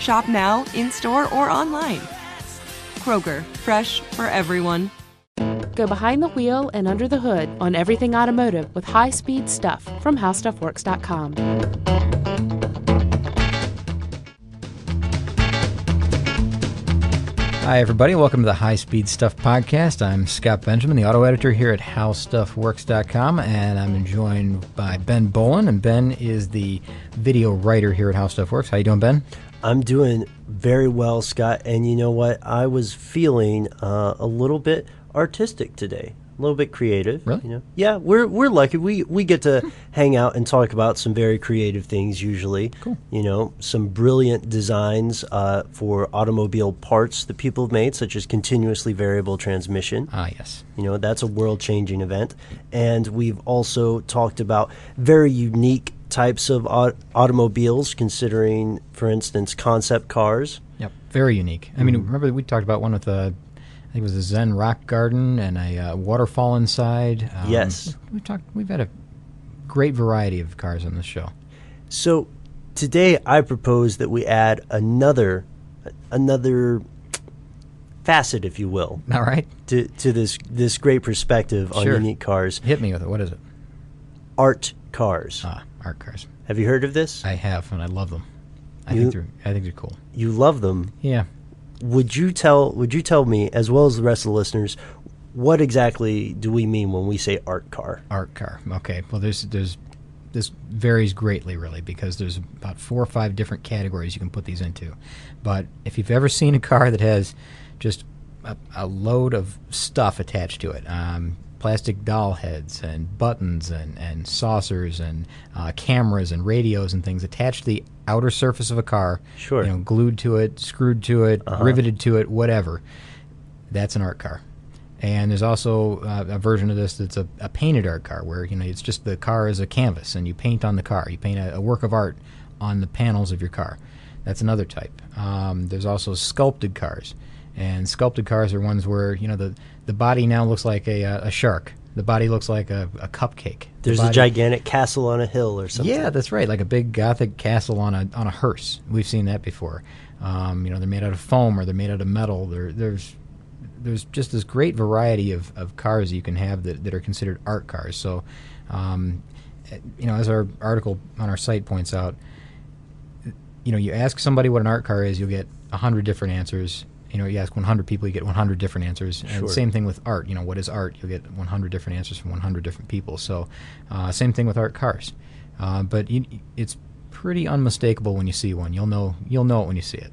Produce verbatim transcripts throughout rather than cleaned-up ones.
Shop now, in-store, or online. Kroger, fresh for everyone. Go behind the wheel and under the hood on everything automotive with high-speed stuff from how stuff works dot com. Hi, everybody. Welcome to the High-Speed Stuff podcast. I'm Scott Benjamin, the auto editor here at how stuff works dot com, and I'm joined by Ben Bolin, and Ben is the video writer here at HowStuffWorks. How you doing, Ben? I'm doing very well, Scott, and you know what? I was feeling uh, a little bit artistic today, a little bit creative. Really? You know? Yeah, we're we're lucky. We we get to hang out and talk about some very creative things usually. Cool. You know, some brilliant designs uh, for automobile parts that people have made, such as continuously variable transmission. Ah, yes. You know, that's a world-changing event. And we've also talked about very unique types of aut- automobiles, considering, for instance, concept cars. Yep, very unique. I mean, remember we talked about one with a, I think it was a Zen rock garden and a uh, waterfall inside. Um, yes, we talked. We've had a great variety of cars on this show. So today, I propose that we add another, another facet, if you will. All right. To to this this great perspective on sure. unique cars. Hit me with it. What is it? Art cars. Ah. Art cars. Have you heard of this? I have, and I love them. I you, think they're I think they're cool. You love them? Yeah. Would you tell Would you tell me, as well as the rest of the listeners, what exactly do we mean when we say art car? Art car. Okay. Well, there's there's this varies greatly, really, because there's about four or five different categories you can put these into. But if you've ever seen a car that has just a, a load of stuff attached to it. Um, plastic doll heads and buttons and, and saucers and uh, cameras and radios and things attached to the outer surface of a car, sure. you know, glued to it, screwed to it, uh-huh. riveted to it, whatever. That's an art car. And there's also uh, a version of this that's a, a painted art car where, you know, it's just the car is a canvas and you paint on the car. You paint a, a work of art on the panels of your car. That's another type. Um, there's also sculpted cars. And sculpted cars are ones where, you know, the, the body now looks like a a shark. The body looks like a, a cupcake. There's the body, a gigantic castle on a hill or something. Yeah, that's right, like a big Gothic castle on a on a hearse. We've seen that before. Um, you know, they're made out of foam or they're made out of metal. There, there's there's just this great variety of, of cars you can have that, that are considered art cars. So, um, you know, as our article on our site points out, you know, you ask somebody what an art car is, you'll get one hundred different answers. You know, you ask one hundred people, you get one hundred different answers. Sure. And same thing with art. You know, what is art? You'll get one hundred different answers from one hundred different people. So uh, same thing with art cars. Uh, but you, it's pretty unmistakable when you see one. You'll know you'll know it when you see it.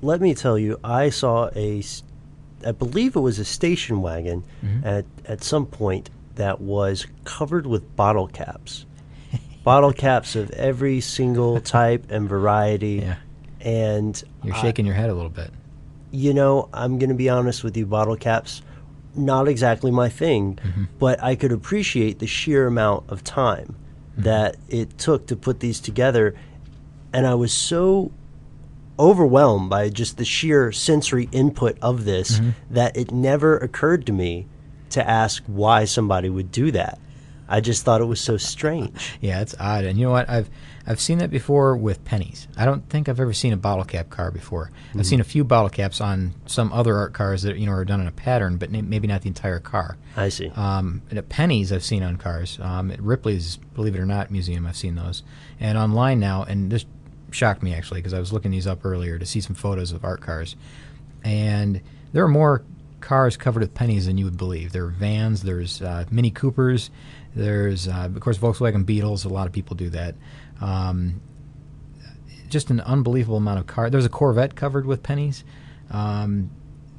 Let me tell you, I saw a, I believe it was a station wagon mm-hmm. at, at some point that was covered with bottle caps. Bottle caps of every single type and variety. Yeah. And you're shaking I, your head a little bit. You know, I'm going to be honest with you, bottle caps, not exactly my thing, mm-hmm. but I could appreciate the sheer amount of time mm-hmm. that it took to put these together. And I was so overwhelmed by just the sheer sensory input of this mm-hmm. that it never occurred to me to ask why somebody would do that. I just thought it was so strange. Yeah, it's odd. And you know what? I've I've seen that before with pennies. I don't think I've ever seen a bottle cap car before. Mm-hmm. I've seen a few bottle caps on some other art cars that you know are done in a pattern, but maybe not the entire car. I see. Um, and pennies I've seen on cars. Um, at Ripley's, believe it or not, museum, I've seen those. And online now, and this shocked me actually because I was looking these up earlier to see some photos of art cars. And there are more cars covered with pennies than you would believe. There are vans, there's uh, Mini Coopers, there's, uh, of course, Volkswagen Beetles. A lot of people do that. Um, just an unbelievable amount of cars. There's a Corvette covered with pennies. Um,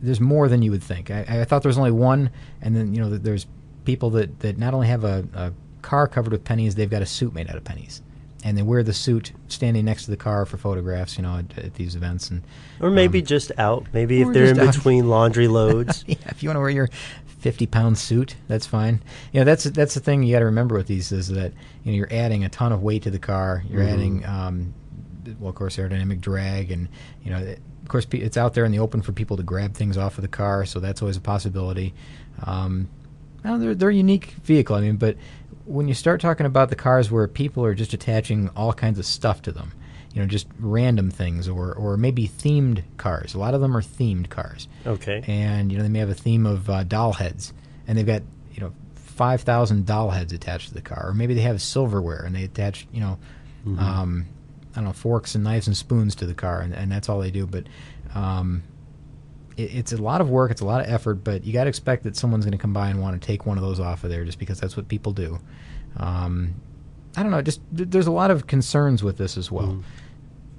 there's more than you would think. I, I thought there was only one, and then, you know, there's people that, that not only have a, a car covered with pennies, they've got a suit made out of pennies. And they wear the suit standing next to the car for photographs, you know, at, at these events. And Or maybe um, just out. Maybe if they're in out. between laundry loads. Yeah, if you want to wear your fifty-pound suit, that's fine. You know, that's that's the thing you got to remember with these is that, you know, you're adding a ton of weight to the car. You're mm-hmm. adding, um, well, of course, aerodynamic drag. And, you know, it, of course, it's out there in the open for people to grab things off of the car. So that's always a possibility. Um, well, they're, they're a unique vehicle. I mean, but... when you start talking about the cars where people are just attaching all kinds of stuff to them, you know, just random things or, or maybe themed cars. A lot of them are themed cars. Okay. And, you know, they may have a theme of uh, doll heads, and they've got, you know, five thousand doll heads attached to the car. Or maybe they have silverware, and they attach, you know, mm-hmm. um, I don't know, forks and knives and spoons to the car, and, and that's all they do. But um, it, it's a lot of work. It's a lot of effort, but you got to expect that someone's going to come by and want to take one of those off of there just because that's what people do. Um, I don't know. Just th- there's a lot of concerns with this as well. Mm.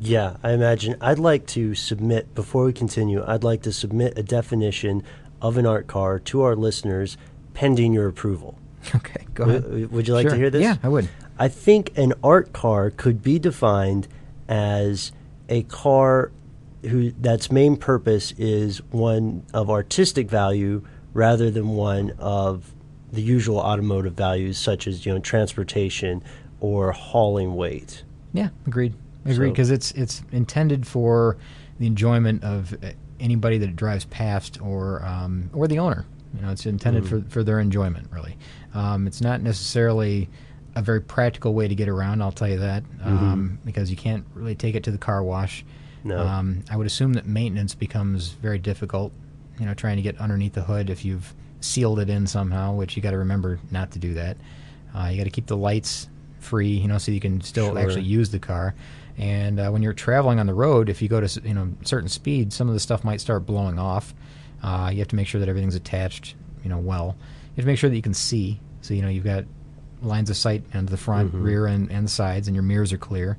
Yeah, I imagine. I'd like to submit, before we continue, I'd like to submit a definition of an art car to our listeners pending your approval. Okay, go w- ahead. W- would you like sure. to hear this? Yeah, I would. I think an art car could be defined as a car who that's main purpose is one of artistic value rather than one of the usual automotive values such as, you know, transportation or hauling weight. Yeah, agreed. Agreed, because so, it's it's intended for the enjoyment of anybody that it drives past or um, or the owner. You know, it's intended mm. for, for their enjoyment, really. Um, it's not necessarily a very practical way to get around, I'll tell you that, um, mm-hmm. because you can't really take it to the car wash. No. Um, I would assume that maintenance becomes very difficult, you know, trying to get underneath the hood if you've sealed it in somehow, which you got to remember not to do that. Uh, you got to keep the lights free, you know, so you can still sure. actually use the car. And uh, when you're traveling on the road, if you go to, you know, certain speed, some of the stuff might start blowing off. Uh, you have to make sure that everything's attached, you know, well. You have to make sure that you can see. So, you know, you've got lines of sight into the front, mm-hmm. rear, and, and the sides, and your mirrors are clear.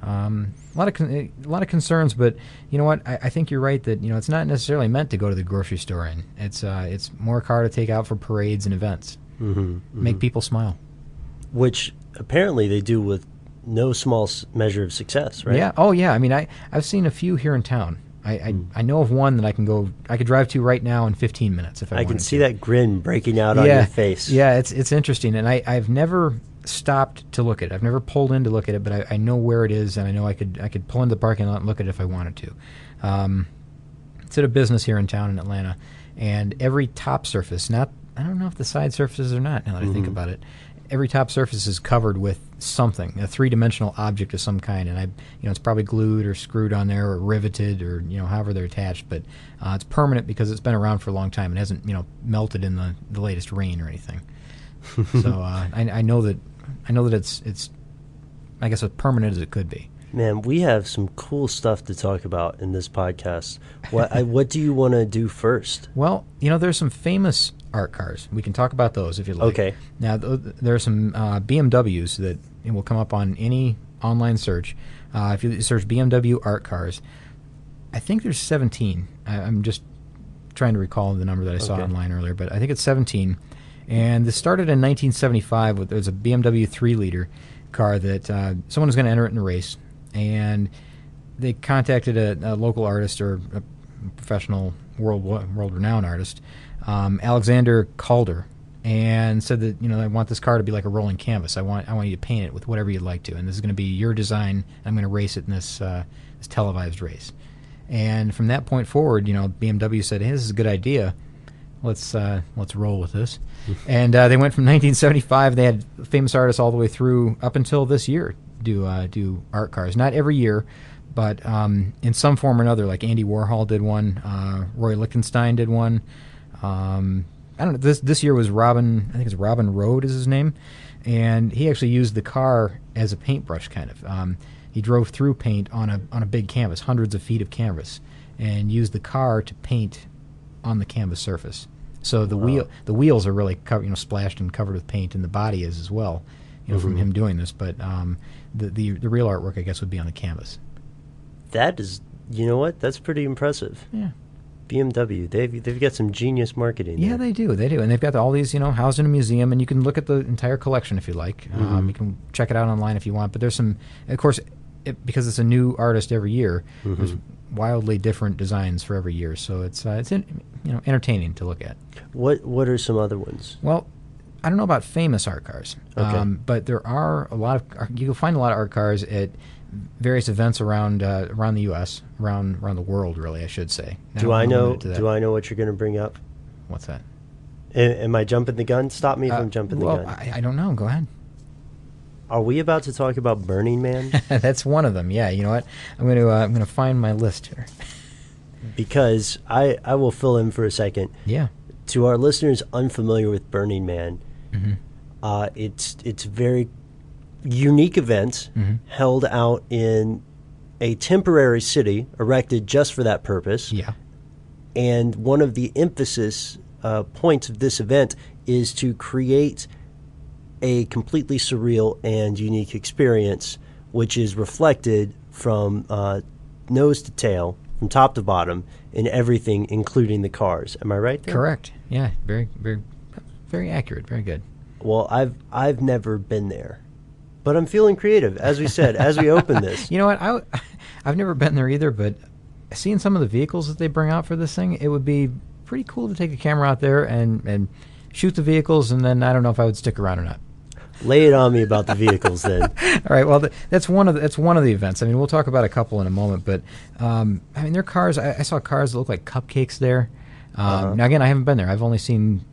Um, a lot of con- a lot of concerns, but you know what? I, I think you're right that you know it's not necessarily meant to go to the grocery store in. It's uh, it's more a car to take out for parades and events, mm-hmm, mm-hmm. make people smile, which apparently they do with no small s- measure of success, right? Yeah. Oh yeah. I mean, I I've seen a few here in town. I, I, I know of one that I can go I could drive to right now in fifteen minutes if I, I wanted to. I can see that grin breaking out yeah, on your face. Yeah, it's it's interesting, and I, I've never stopped to look at it. I've never pulled in to look at it, but I, I know where it is, and I know I could I could pull into the parking lot and look at it if I wanted to. Um, it's at a business here in town in Atlanta, and every top surface, not I don't know if the side surfaces are not now that mm-hmm. I think about it. Every top surface is covered with something, a three-dimensional object of some kind, and I, you know, it's probably glued or screwed on there or riveted or, you know, however they're attached, but uh, it's permanent because it's been around for a long time and hasn't, you know, melted in the, the latest rain or anything. So uh, I, I know that I know that it's it's I guess as permanent as it could be. Man, we have some cool stuff to talk about in this podcast. What I, what do you want to do first? Well, you know, there's some famous art cars. We can talk about those if you like. Okay. Now, th- there are some uh, B M Ws that will come up on any online search. Uh, if you search B M W art cars, I think there's seventeen. I- I'm just trying to recall the number that I okay. saw online earlier, but I think it's seventeen. And this started in nineteen seventy-five with there was a B M W three-liter car that uh, someone was going to enter it in a race, and they contacted a, a local artist or a professional world world-renowned artist, Um, Alexander Calder, and said that, you know, I want this car to be like a rolling canvas. I want I want you to paint it with whatever you'd like to, and this is going to be your design. I'm going to race it in this uh, this televised race. And from that point forward, you know, B M W said, "Hey, this is a good idea. Let's uh, let's roll with this." And uh, they went from nineteen seventy-five. They had famous artists all the way through up until this year do uh, do art cars. Not every year, but um, in some form or another. Like Andy Warhol did one. Uh, Roy Lichtenstein did one. Um, I don't know. This this year was Robin. I think it's Robin Road is his name, and he actually used the car as a paintbrush kind of. Um, he drove through paint on a on a big canvas, hundreds of feet of canvas, and used the car to paint on the canvas surface. So the wow. wheel the wheels are really covered, you know, splashed and covered with paint, and the body is as well, you know, mm-hmm. from him doing this. But um, the, the the real artwork, I guess, would be on the canvas. That is, you know what? That's pretty impressive. Yeah. B M W, they've they've got some genius marketing. Yeah, there. they do, they do, and they've got all these, you know, housed in a museum, and you can look at the entire collection if you like. Mm-hmm. Um, you can check it out online if you want. But there's some, of course, it, because it's a new artist every year. Mm-hmm. There's wildly different designs for every year, so it's uh, it's in, you know, entertaining to look at. What what are some other ones? Well, I don't know about famous art cars, okay. um, but there are a lot of you'll find a lot of art cars at various events around uh, around the U S, around around the world, really, I should say. I do I know? Do I know what you're going to bring up? What's that? A- am I jumping the gun? Stop me if uh, I'm jumping well, the gun. I, I don't know. Go ahead. Are we about to talk about Burning Man? That's one of them. Yeah. You know what? I'm going to uh, I'm going to find my list here because I I will fill in for a second. Yeah. To our listeners unfamiliar with Burning Man, mm-hmm. uh, it's it's very. unique event mm-hmm. held out in a temporary city erected just for that purpose. Yeah. And one of the emphasis uh, points of this event is to create a completely surreal and unique experience, which is reflected from uh, nose to tail, from top to bottom, in everything, including the cars. Am I right there? Correct. Yeah. Very, very, very accurate. Very good. Well, I've I've never been there. But I'm feeling creative, as we said, as we open this. You know what? I w- I've never been there either, but seeing some of the vehicles that they bring out for this thing, it would be pretty cool to take a camera out there and, and shoot the vehicles, and then I don't know if I would stick around or not. Lay it on me about the vehicles then. All right. Well, th- that's one of the, that's one of the events. I mean, we'll talk about a couple in a moment, but um, I mean, their cars. I, I saw cars that look like cupcakes there. Um, uh-huh. Now, again, I haven't been there. I've only seen,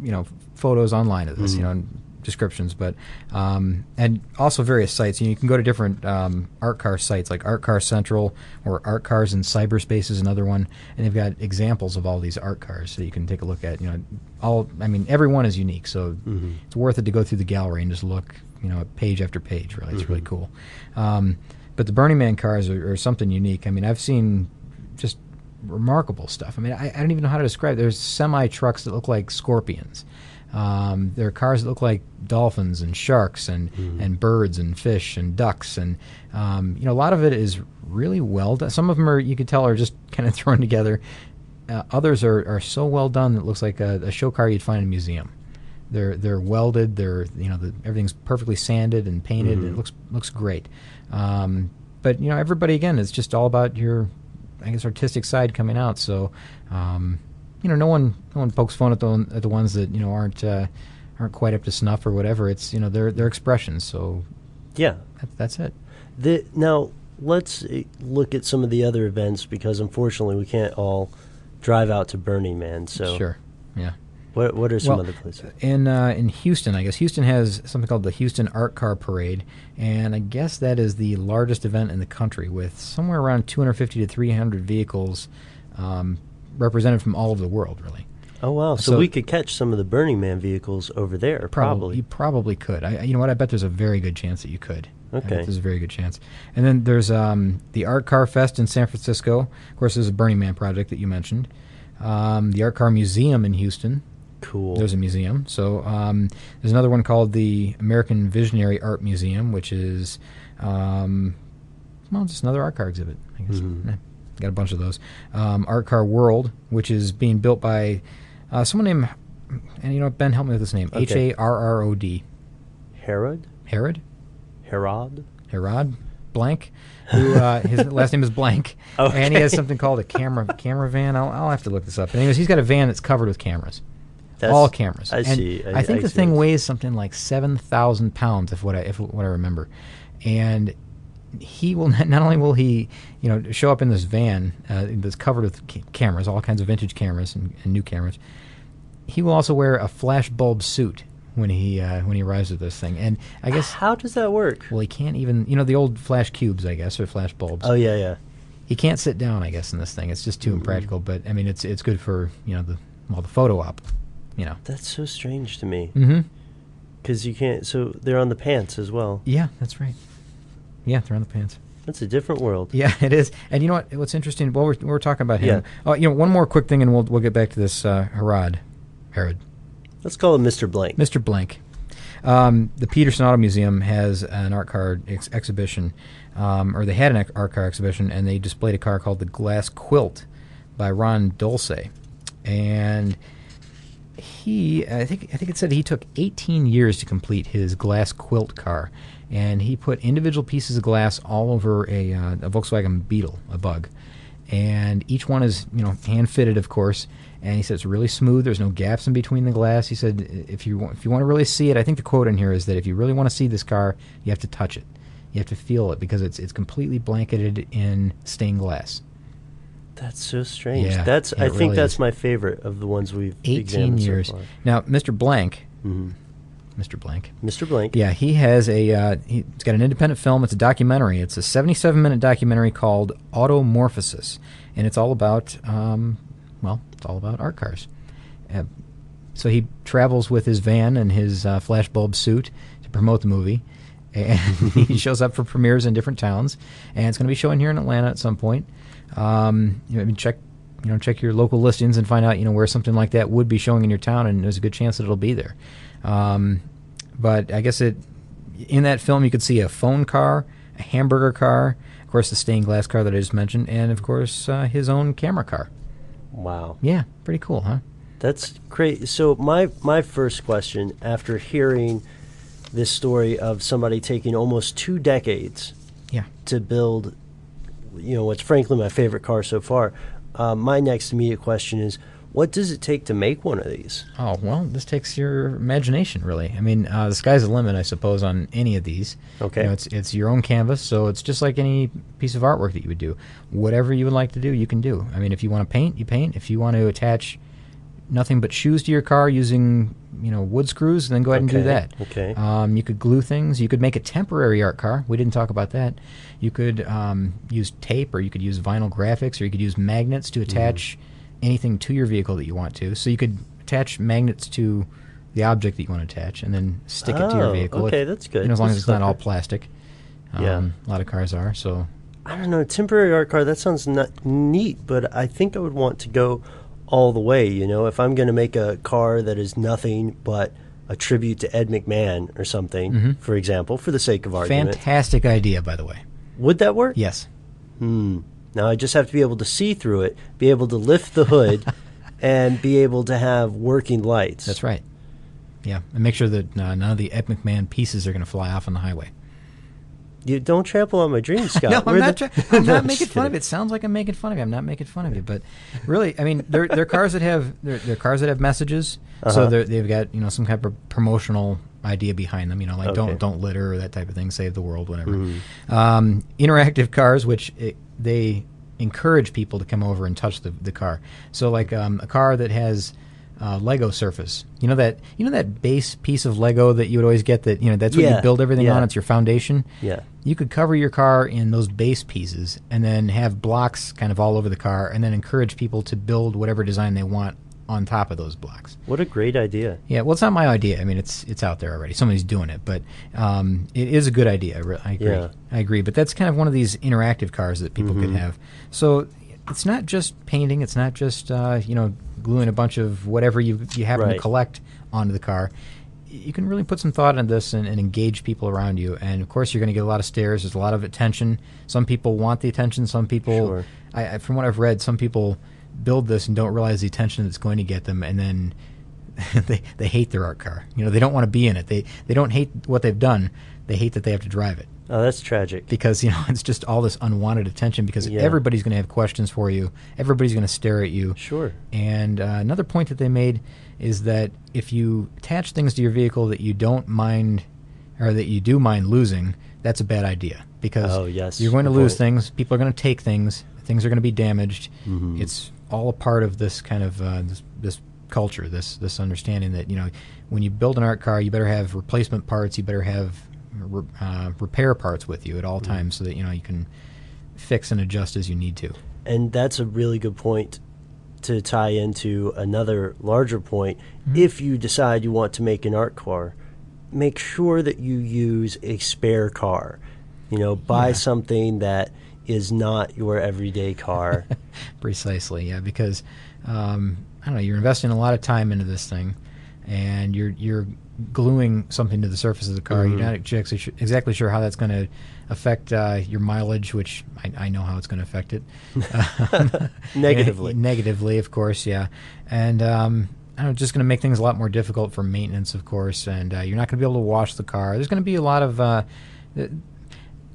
you know, photos online of this. Mm. You know. And, descriptions, but um, and also various sites. You know, you can go to different um, art car sites like Art Car Central or Art Cars in Cyberspace is another one, and they've got examples of all these art cars that you can take a look at. You know, all I mean, every one is unique, so mm-hmm. it's worth it to go through the gallery and just look, you know, at page after page. Really, it's mm-hmm. really cool. Um, but the Burning Man cars are, are something unique. I mean, I've seen just remarkable stuff. I mean, I, I don't even know how to describe it. There's semi trucks that look like scorpions. Um, there are cars that look like dolphins and sharks and, mm. and birds and fish and ducks and um, you know, a lot of it is really well done. Some of them are, you could tell, are just kind of thrown together. Uh, others are, are so well done that it looks like a, a show car you'd find in a museum. They're they're welded. They're you know the, everything's perfectly sanded and painted. Mm-hmm. And it looks looks great. Um, but you know everybody again is just all about your, I guess, artistic side coming out. So. Um, You know, no one, no one pokes fun at the at the ones that you know aren't uh, aren't quite up to snuff or whatever. It's you know their their expressions. So yeah, that, that's it. The, now let's look at some of the other events because unfortunately we can't all drive out to Burning Man. So sure, yeah. What what are some well, other places? In uh, in Houston, I guess Houston has something called the Houston Art Car Parade, and I guess that is the largest event in the country with somewhere around two hundred fifty to three hundred vehicles. Um, represented from all over the world, really. Oh, wow. So, so we could catch some of the Burning Man vehicles over there, probably. probably. You probably could. I, you know what? I bet there's a very good chance that you could. Okay. I bet there's a very good chance. And then there's um, the Art Car Fest in San Francisco. Of course, there's a Burning Man project that you mentioned. Um, the Art Car Museum in Houston. Cool. There's a museum. So um, there's another one called the American Visionary Art Museum, which is, um, well, just another art car exhibit, I guess. Mm-hmm. Yeah. Got a bunch of those. Um, Art Car World, which is being built by uh, someone named, and you know, Ben, help me with this name. H A R R O D. Harrod. Harrod. Harrod. Harrod Blank. Who uh, his last name is Blank, okay. And he has something called a camera camera van. I'll I'll have to look this up. But anyways, he's got a van that's covered with cameras. That's, all cameras. I and see. I, I think I the see thing weighs something like seven thousand pounds, if what I if what I remember. And he will not, not only will he, you know, show up in this van uh, that's covered with cameras, all kinds of vintage cameras and, and new cameras. He will also wear a flash bulb suit when he uh, when he arrives at this thing. And I guess how does that work? Well, he can't even, you know, the old flash cubes, I guess, or flash bulbs. Oh yeah, yeah. He can't sit down, I guess, in this thing. It's just too mm-hmm. impractical. But I mean, it's it's good for, you know, the well the photo op. You know. That's so strange to me. Mm-hmm. Because you can't. So they're on the pants as well. Yeah, that's right. Yeah, they're on the pants. That's a different world. Yeah, it is. And you know what? What's interesting? While we're we're talking about him. Yeah. Uh, you know, one more quick thing, and we'll we'll get back to this uh, Harrod. Harrod. Let's call him Mister Blank. Mister Blank. Um, the Peterson Auto Museum has an art car ex- exhibition, um, or they had an art car exhibition, and they displayed a car called the Glass Quilt by Ron Dolce. And he, I think, I think it said he took eighteen years to complete his Glass Quilt car, and he put individual pieces of glass all over a, uh, a Volkswagen Beetle, a bug. And each one is, you know, hand-fitted, of course. And he said it's really smooth. There's no gaps in between the glass. He said if you want, if you want to really see it, I think the quote in here is that if you really want to see this car, you have to touch it. You have to feel it because it's it's completely blanketed in stained glass. That's so strange. Yeah, that's I really think that's is. my favorite of the ones we've examined eighteen years. So far. Now, Mister Blank. Mm-hmm. Mister Blank. Mister Blank. Yeah, he has a, uh, he's got an independent film. It's a documentary. It's a seventy-seven minute documentary called Automorphosis. And it's all about, um, well, it's all about art cars. Uh, so he travels with his van and his uh, flashbulb suit to promote the movie. And he shows up for premieres in different towns. And it's going to be showing here in Atlanta at some point. Um, you know, I mean, check, you know, check your local listings and find out, you know, where something like that would be showing in your town. And there's a good chance that it'll be there. Um, but I guess it in that film you could see a phone car, a hamburger car, of course the stained glass car that I just mentioned, and of course uh, his own camera car. Wow. Yeah, pretty cool, huh? That's great. So my my first question after hearing this story of somebody taking almost two decades, yeah, to build, you know, what's frankly my favorite car so far. Uh, my next immediate question is, what does it take to make one of these? Oh, well, this takes your imagination, really. I mean, uh, the sky's the limit, I suppose, on any of these. Okay. You know, it's it's your own canvas, so it's just like any piece of artwork that you would do. Whatever you would like to do, you can do. I mean, if you want to paint, you paint. If you want to attach nothing but shoes to your car using, you know, wood screws, then go ahead okay. and do that. Okay. Um, you could glue things. You could make a temporary art car. We didn't talk about that. You could um, use tape, or you could use vinyl graphics, or you could use magnets to attach... Mm. anything to your vehicle that you want to. So you could attach magnets to the object that you want to attach and then stick oh, it to your vehicle. Okay, if, that's good. You know, as long that's as it's clever. Not all plastic. Um, yeah. A lot of cars are, so. I don't know, temporary art car, that sounds not neat, but I think I would want to go all the way, you know. If I'm going to make a car that is nothing but a tribute to Ed McMahon or something, mm-hmm. for example, for the sake of argument. Fantastic idea, by the way. Would that work? Yes. Hmm. Now, I just have to be able to see through it, be able to lift the hood, and be able to have working lights. That's right. Yeah, and make sure that uh, none of the Ed McMahon pieces are going to fly off on the highway. You don't trample on my dreams, Scott. no, We're I'm not, tra- I'm not making fun of it. It sounds like I'm making fun of you. I'm not making fun of you. But really, I mean, they're, they're cars that have they're, they're cars that have messages. Uh-huh. So they've got, you know, some kind of promotional idea behind them, you know, like okay. don't don't litter or that type of thing, save the world, whatever. Mm. Um, interactive cars, which... It, they encourage people to come over and touch the, the car. So like um, a car that has uh, Lego surface, you know that you know that base piece of Lego that you would always get that, you know, that's what yeah. you build everything yeah. on. It's your foundation. Yeah. You could cover your car in those base pieces and then have blocks kind of all over the car and then encourage people to build whatever design they want on top of those blocks. What a great idea. Yeah, well, it's not my idea. I mean, it's it's out there already. Somebody's doing it, but um, it is a good idea. I agree. Yeah. I agree, but that's kind of one of these interactive cars that people mm-hmm. could have. So it's not just painting. It's not just, uh, you know, gluing a bunch of whatever you, you happen right. to collect onto the car. You can really put some thought into this and, and engage people around you. And, of course, you're going to get a lot of stares. There's a lot of attention. Some people want the attention. Some people, sure. I, I, from what I've read, some people... build this and don't realize the attention that's going to get them, and then they they hate their art car. You know, they don't want to be in it. They they don't hate what they've done. They hate that they have to drive it. Oh, that's tragic. Because, you know, it's just all this unwanted attention because yeah. everybody's going to have questions for you. Everybody's going to stare at you. Sure. And uh, another point that they made is that if you attach things to your vehicle that you don't mind, or that you do mind losing, that's a bad idea, because oh, yes. you're going to lose right. things. People are going to take things. Things are going to be damaged. Mm-hmm. It's all a part of this kind of uh, this, this culture, this this understanding that, you know, when you build an art car, you better have replacement parts. You better have re uh, repair parts with you at all mm-hmm. times, so that, you know, you can fix and adjust as you need to. And that's a really good point to tie into another larger point. Mm-hmm. If you decide you want to make an art car, make sure that you use a spare car. You know, buy yeah. something that is not your everyday car. Precisely, yeah, because um, I don't know, you're investing a lot of time into this thing, and you're you're gluing something to the surface of the car. Mm-hmm. You're not exactly sure, exactly sure how that's going to affect uh, your mileage, which I, I know how it's going to affect it. um, negatively. Negatively, of course, yeah. And um, I don't know, just going to make things a lot more difficult for maintenance, of course, and uh, you're not going to be able to wash the car. There's going to be a lot of... Uh,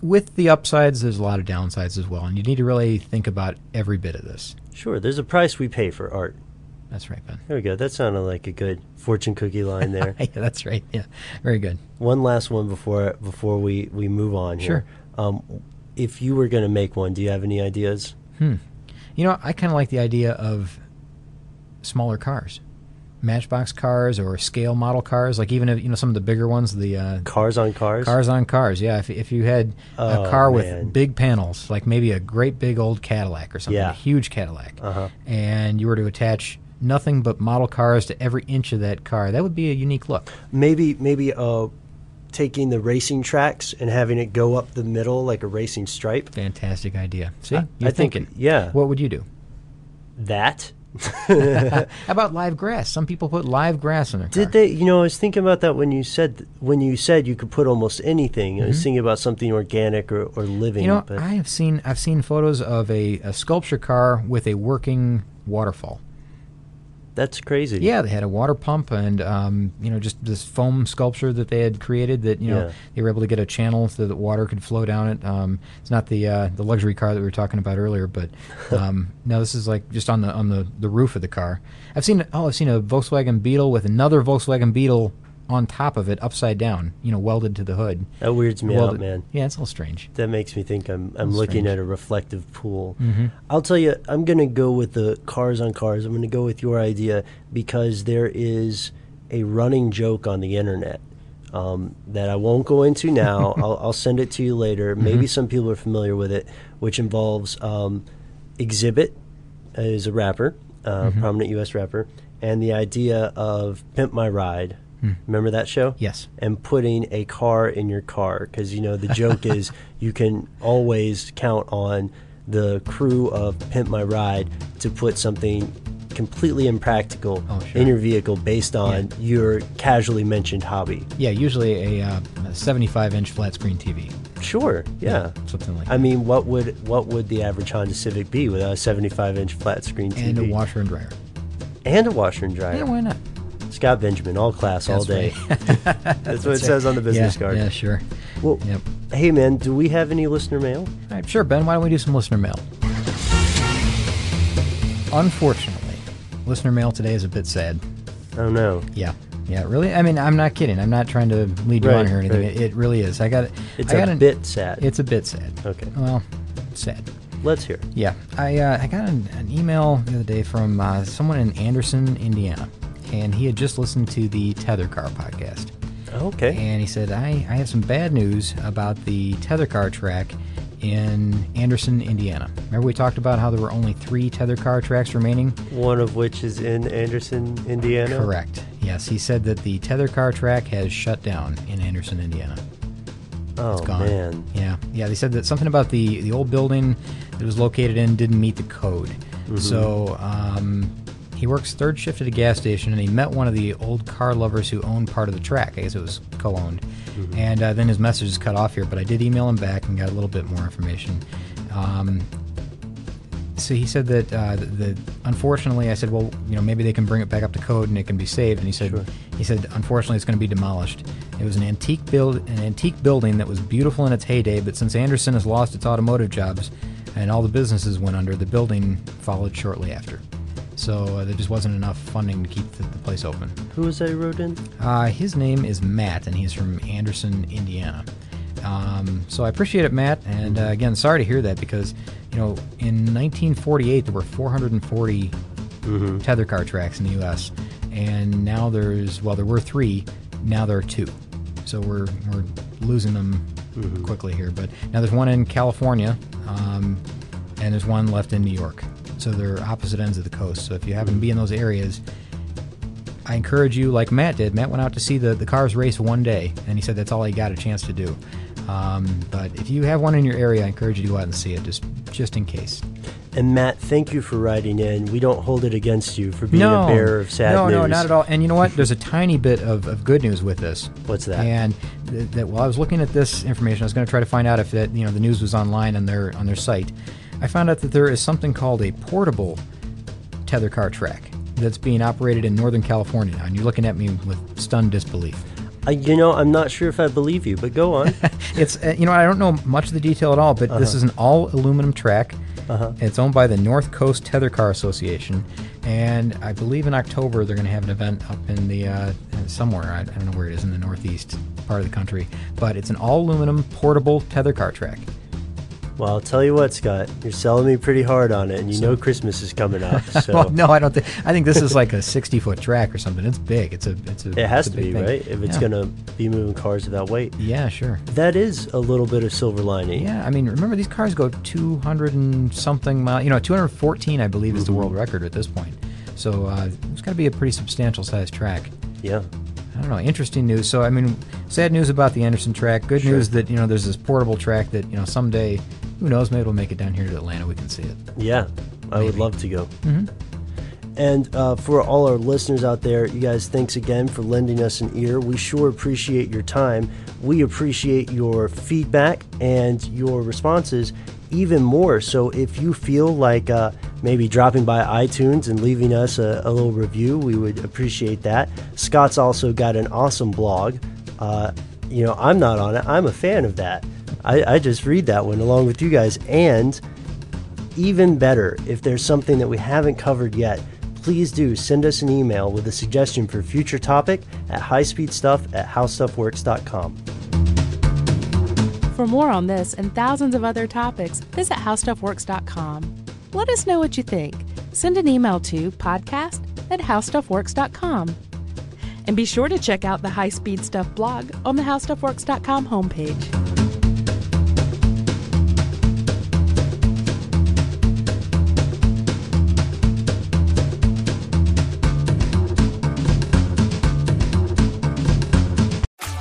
with the upsides, there's a lot of downsides as well, and you need to really think about every bit of this. Sure, there's a price we pay for art. That's right, Ben. There we go. That sounded like a good fortune cookie line there. Yeah, that's right. Yeah, very good. One last one before before we, we move on here. Sure. Um, if you were going to make one, do you have any ideas? Hmm. You know, I kind of like the idea of smaller cars. Matchbox cars or scale model cars, like even if, you know, some of the bigger ones, the uh, cars on cars, cars on cars. Yeah, if if you had oh, a car man. with big panels, like maybe a great big old Cadillac or something, yeah. a huge Cadillac, uh-huh. and you were to attach nothing but model cars to every inch of that car, that would be a unique look. Maybe maybe uh, taking the racing tracks and having it go up the middle like a racing stripe. Fantastic idea. See, I, you're I thinking. Think, yeah. What would you do? That. How about live grass? Some people put live grass in their car. Did they? You know, I was thinking about that when you said when you said you could put almost anything. Mm-hmm. I was thinking about something organic or, or living. You know, but I have seen I've seen photos of a, a sculpture car with a working waterfall. That's crazy. Yeah, they had a water pump and um, you know, just this foam sculpture that they had created that, you know, yeah. they were able to get a channel so that water could flow down it. Um, it's not the uh, the luxury car that we were talking about earlier, but um, no, this is like just on the on the, the roof of the car. I've seen oh, I've seen a Volkswagen Beetle with another Volkswagen Beetle on top of it, upside down, you know, welded to the hood. That weirds me welded. out, man. Yeah, it's a little strange. That makes me think I'm I'm looking strange. at a reflective pool. Mm-hmm. I'll tell you, I'm going to go with the cars on cars. I'm going to go with your idea because there is a running joke on the internet um, that I won't go into now. I'll, I'll send it to you later. Maybe mm-hmm. some people are familiar with it, which involves um, Exhibit is a rapper, uh, mm-hmm. prominent U S rapper, and the idea of Pimp My Ride. Remember that show? Yes. And putting a car in your car because, you know, the joke is you can always count on the crew of Pimp My Ride to put something completely impractical oh, sure. in your vehicle based on yeah. your casually mentioned hobby. Yeah, usually a seventy-five inch uh, flat screen T V. Sure, yeah. yeah. Something like that. I mean, what would, what would the average Honda Civic be without a seventy-five inch flat screen T V? And a washer and dryer. And a washer and dryer. Yeah, why not? Scott Benjamin, all class, That's all day. Right. That's, That's what it says on the business yeah, card. Yeah, sure. Well, yep. Hey, man, do we have any listener mail? All right, sure, Ben. Why don't we do some listener mail? Unfortunately, listener mail today is a bit sad. Oh, no. Yeah. Yeah, really? I mean, I'm not kidding. I'm not trying to lead you right, on here or anything. Right. It, it really is. I got It's I got a an, bit sad. It's a bit sad. Okay. Well, sad. Let's hear it. Yeah. I, uh, I got an, an email the other day from uh, someone in Anderson, Indiana. And he had just listened to the Tether Car podcast. Okay. And he said, I, I have some bad news about the Tether Car track in Anderson, Indiana. Remember we talked about how there were only three Tether Car tracks remaining? One of which is in Anderson, Indiana? Correct. Yes, he said that the Tether Car track has shut down in Anderson, Indiana. Oh, it's gone. Man. Yeah, yeah. They said that something about the, the old building that it was located in didn't meet the code. Mm-hmm. So, um... he works third shift at a gas station, and he met one of the old car lovers who owned part of the track. I guess it was co-owned. Mm-hmm. And uh, then his message is cut off here, but I did email him back and got a little bit more information. Um, so he said that, uh, the, the, unfortunately, I said, well, you know, maybe they can bring it back up to code and it can be saved. And he said, sure. he said, unfortunately, it's going to be demolished. It was an antique build, an antique building that was beautiful in its heyday, but since Anderson has lost its automotive jobs and all the businesses went under, the building followed shortly after. so uh, there just wasn't enough funding to keep the, the place open. Who was I wrote in? Uh, his name is Matt, and he's from Anderson, Indiana. Um, so I appreciate it, Matt, and uh, again, sorry to hear that, because, you know, in nineteen forty-eight there were four hundred forty mm-hmm. tether car tracks in the U S, and now there's, well, there were three, now there are two. So we're we're losing them mm-hmm. quickly here. But now there's one in California, um, and there's one left in New York. So they're opposite ends of the coast. So if you happen to be in those areas, I encourage you, like Matt did. Matt went out to see the, the cars race one day, and he said that's all he got a chance to do. Um, but if you have one in your area, I encourage you to go out and see it, just just in case. And Matt, thank you for writing in. We don't hold it against you for being no, a bearer of sad no, news. No, no, not at all. And you know what? There's a tiny bit of, of good news with this. What's that? And th- that while I was looking at this information, I was going to try to find out if that, you know, the news was online on their on their site. I found out that there is something called a portable tether car track that's being operated in Northern California now. And you're looking at me with stunned disbelief. Uh, you know, I'm not sure if I believe you, but go on. It's uh, you know, I don't know much of the detail at all, but uh-huh. this is an all-aluminum track. Uh-huh. It's owned by the North Coast Tether Car Association, and I believe in October they're going to have an event up in the uh, somewhere. I, I don't know where it is in the northeast part of the country, but it's an all-aluminum portable tether car track. Well, I'll tell you what, Scott, you're selling me pretty hard on it, and you so, know Christmas is coming up. So. Well, no, I don't think. I think this is like a sixty-foot track or something. It's big. It's a. It's a. It has to be thing. Right if it's yeah. going to be moving cars without weight. Yeah, sure. That is a little bit of silver lining. Yeah, I mean, remember these cars go two hundred and something miles. You know, two hundred fourteen, I believe, mm-hmm. is the world record at this point. So uh, it's got to be a pretty substantial sized track. Yeah. I don't know. Interesting news. So, I mean, sad news about the Anderson track. Good sure. news that, you know, there's this portable track that, you know, someday, who knows, maybe we'll make it down here to Atlanta. We can see it. Yeah. I maybe. would love to go. Mm-hmm. And uh, for all our listeners out there, you guys, thanks again for lending us an ear. We sure appreciate your time. We appreciate your feedback and your responses even more. So if you feel like uh, maybe dropping by iTunes and leaving us a, a little review, we would appreciate that. Scott's also got an awesome blog. Uh, you know, I'm not on it. I'm a fan of that. I, I just read that one along with you guys. And even better, if there's something that we haven't covered yet, please do send us an email with a suggestion for future topic at highspeedstuff at howstuffworks dot com. For more on this and thousands of other topics, visit howstuffworks dot com. Let us know what you think. Send an email to podcast at howstuffworks dot com. And be sure to check out the High Speed Stuff blog on the howstuffworks dot com homepage.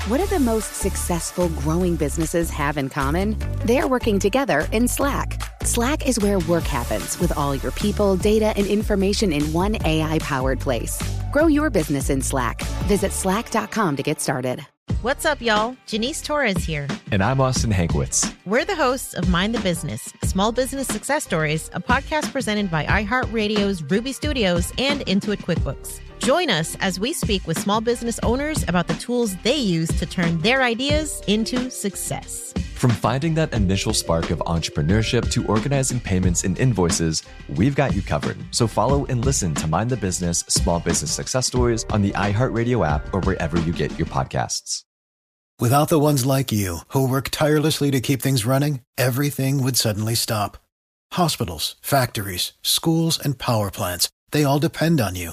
What do the most successful growing businesses have in common? They're working together in Slack. Slack is where work happens, with all your people, data, and information in one A I-powered place. Grow your business in Slack. Visit slack dot com to get started. What's up, y'all? Janice Torres here. And I'm Austin Hankwitz. We're the hosts of Mind the Business, Small Business Success Stories, a podcast presented by iHeartRadio's Ruby Studios and Intuit QuickBooks. Join us as we speak with small business owners about the tools they use to turn their ideas into success. From finding that initial spark of entrepreneurship to organizing payments and invoices, we've got you covered. So follow and listen to Mind the Business Small Business Success Stories on the iHeartRadio app or wherever you get your podcasts. Without the ones like you who work tirelessly to keep things running, everything would suddenly stop. Hospitals, factories, schools, and power plants, they all depend on you.